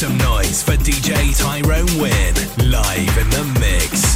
some noise for DJ Tyrone Wynn, live in the mix.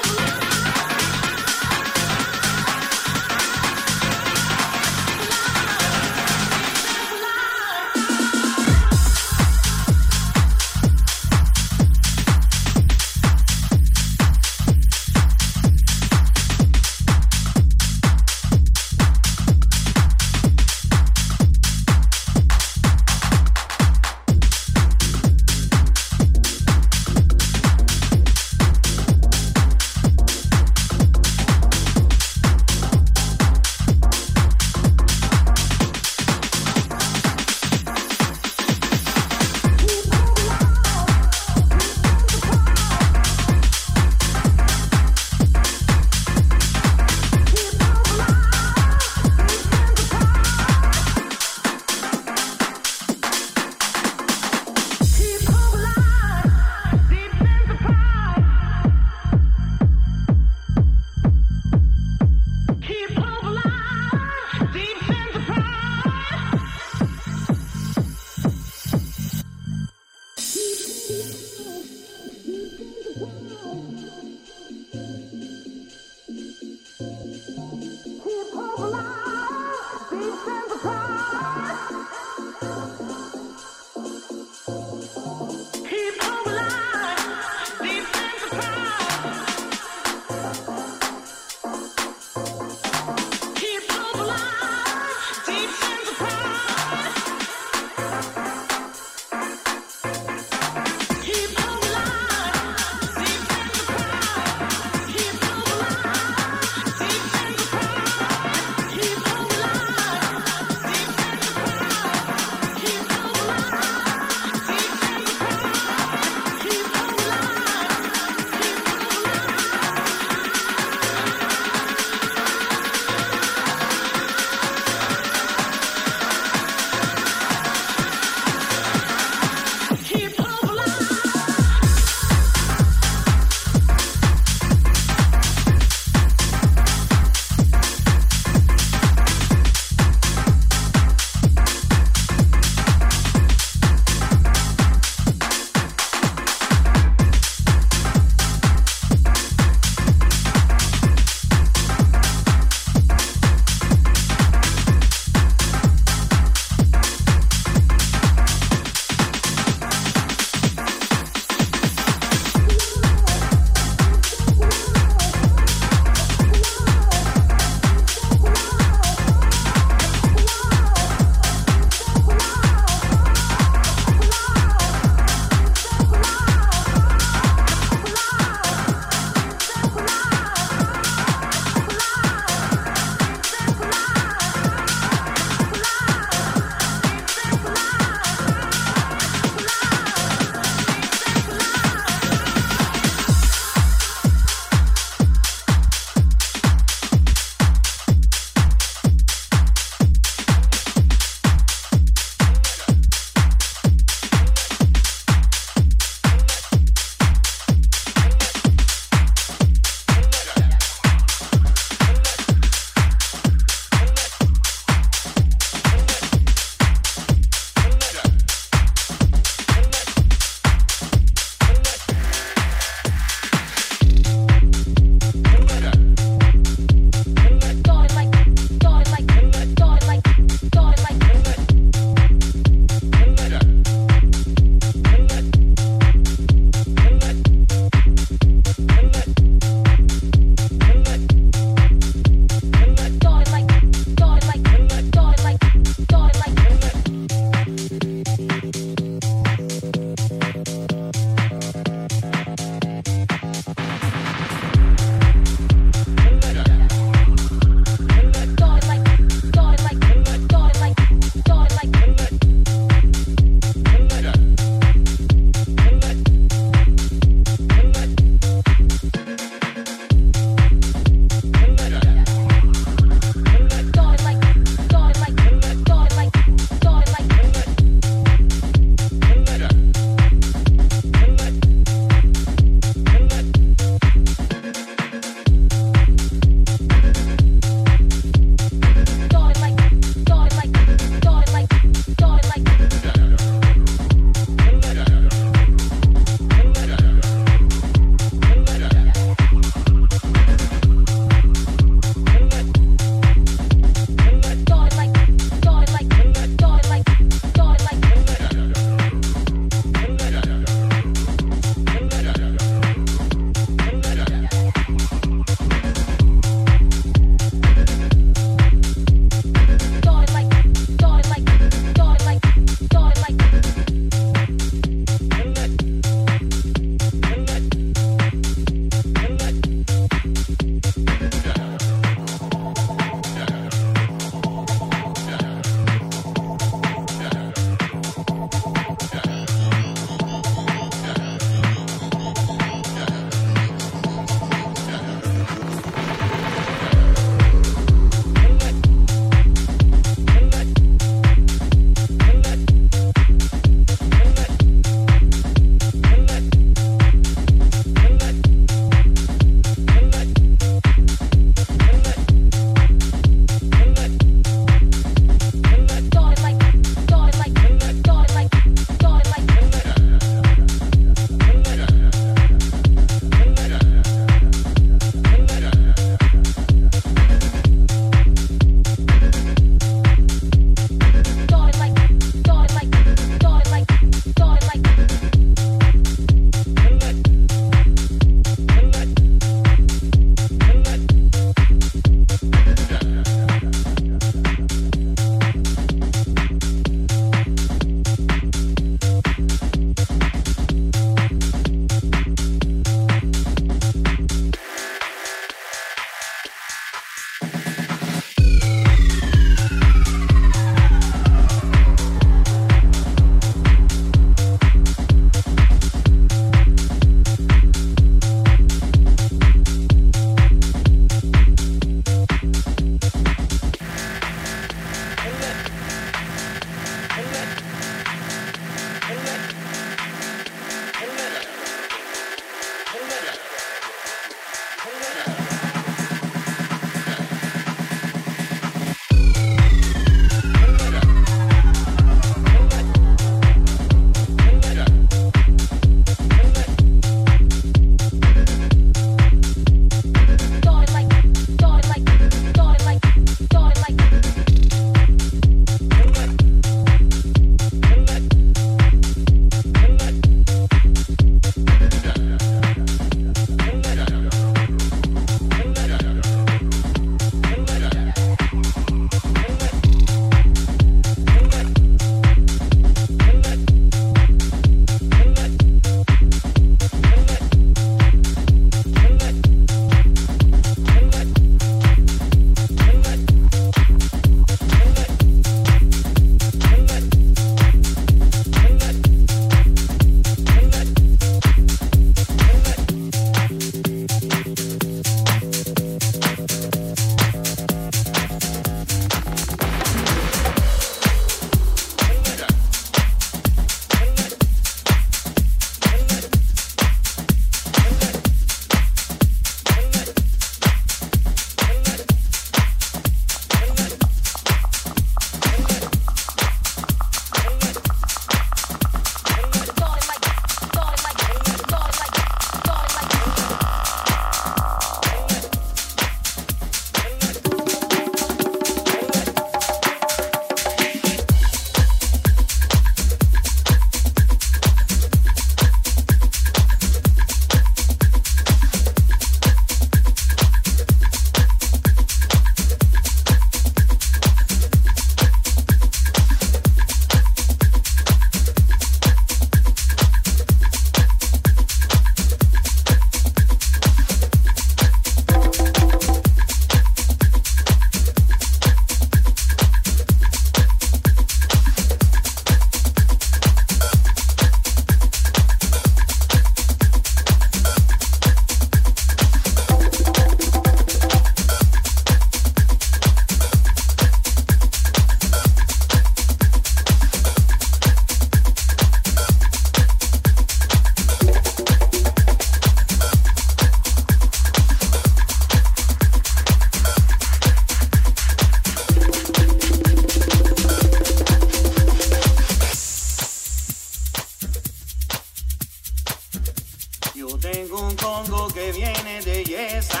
Tengo un congo que viene de Yesa.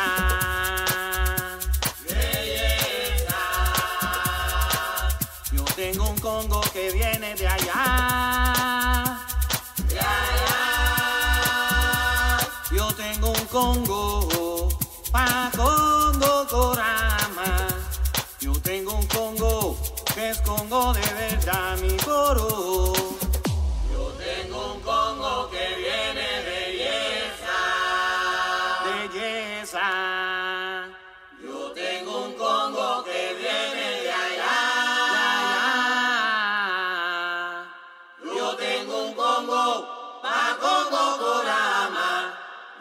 De Yesa. Yo tengo un congo que viene de allá. De allá. Yo tengo un congo pa' Congo Corama. Yo tengo un congo que es congo de verdad, mi coro. Yo tengo un congo que viene de Yo tengo un congo que viene de allá. Yo tengo un congo pa' Congo Corama.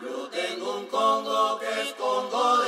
Yo tengo un congo que es congo.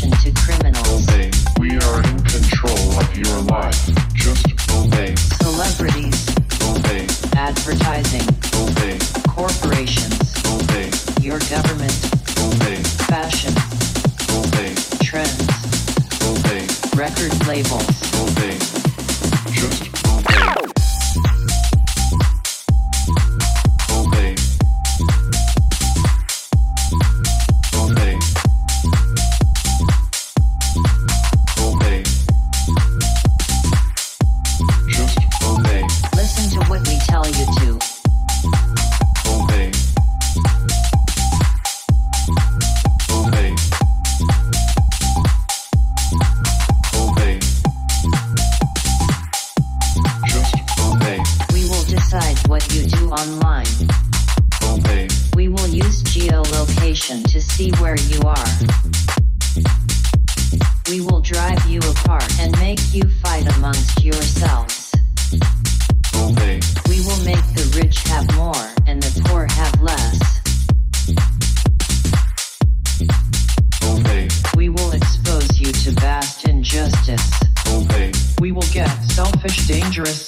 connection to criminals. Obey. We are in control of your life. Just obey. Celebrities. Obey. Advertising. Obey. Corporations. Obey. Your government. Obey. Fashion. Obey. Trends. Obey. Record labels. Obey. Just obey.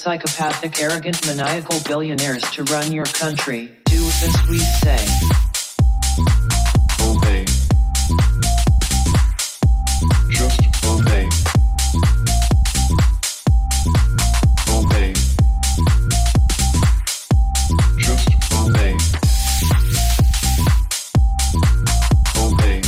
Psychopathic, arrogant, maniacal billionaires to run your country. Do as we say. Obey. Just obey. Obey. Just obey. Obey.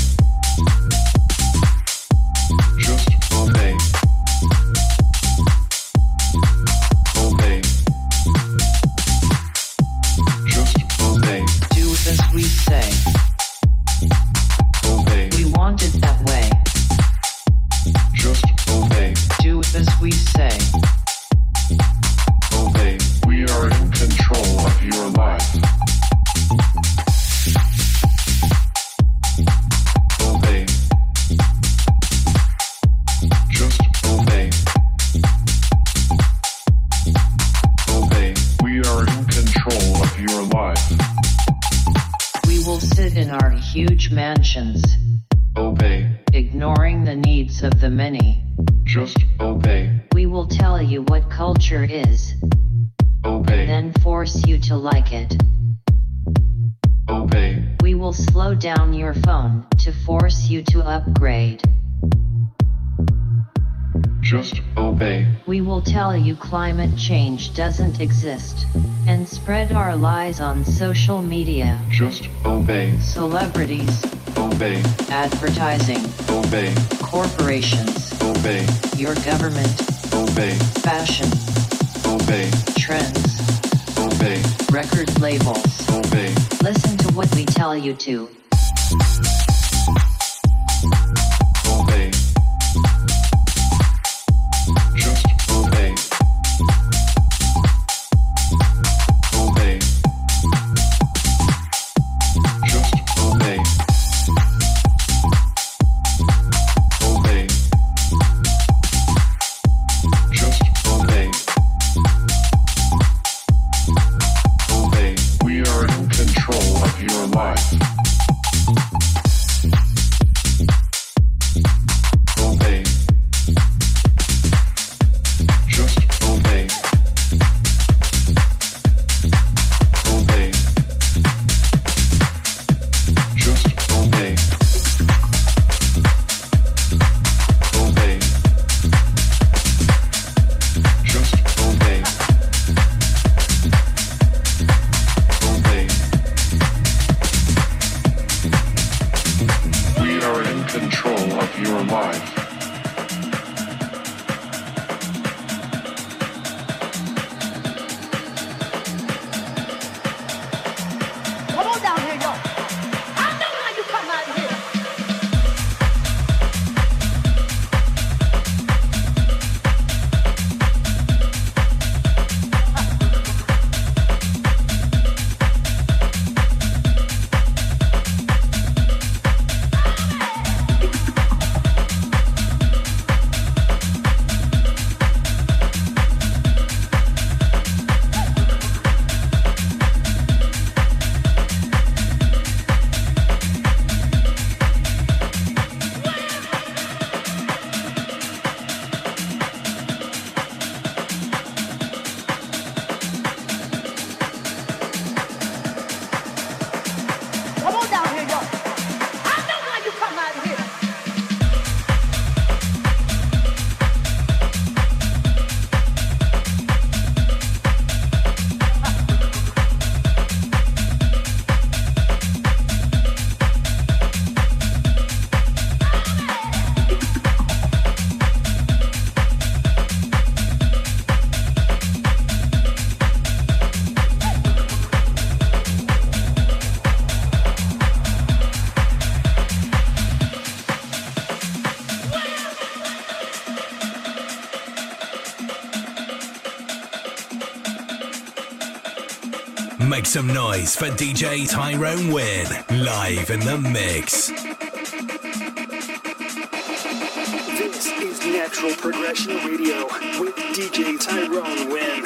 Just obey. Tell you climate change doesn't exist and spread our lies on social media. Just obey. Celebrities. Obey. Advertising. Obey. Corporations. Obey. Your government. Obey. Fashion. Obey. Trends. Obey. Record labels. Obey. Listen to what we tell you to. Obey. Make some noise for DJ Tyrone Wynn, live in the mix. This is Natural Progression Radio with DJ Tyrone Wynn.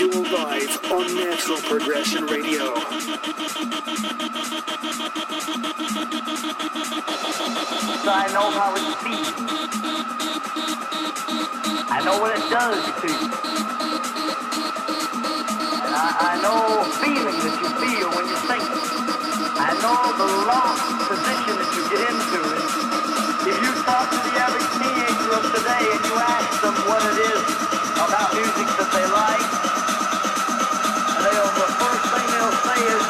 You're live on Natural Progression Radio. So I know how it speaks. I know what it does to you. I know feeling that you feel when you think. I know the lost position that you get into. If you talk to the average teenager of today and you ask them what it is about music that they like, the first thing they'll say is,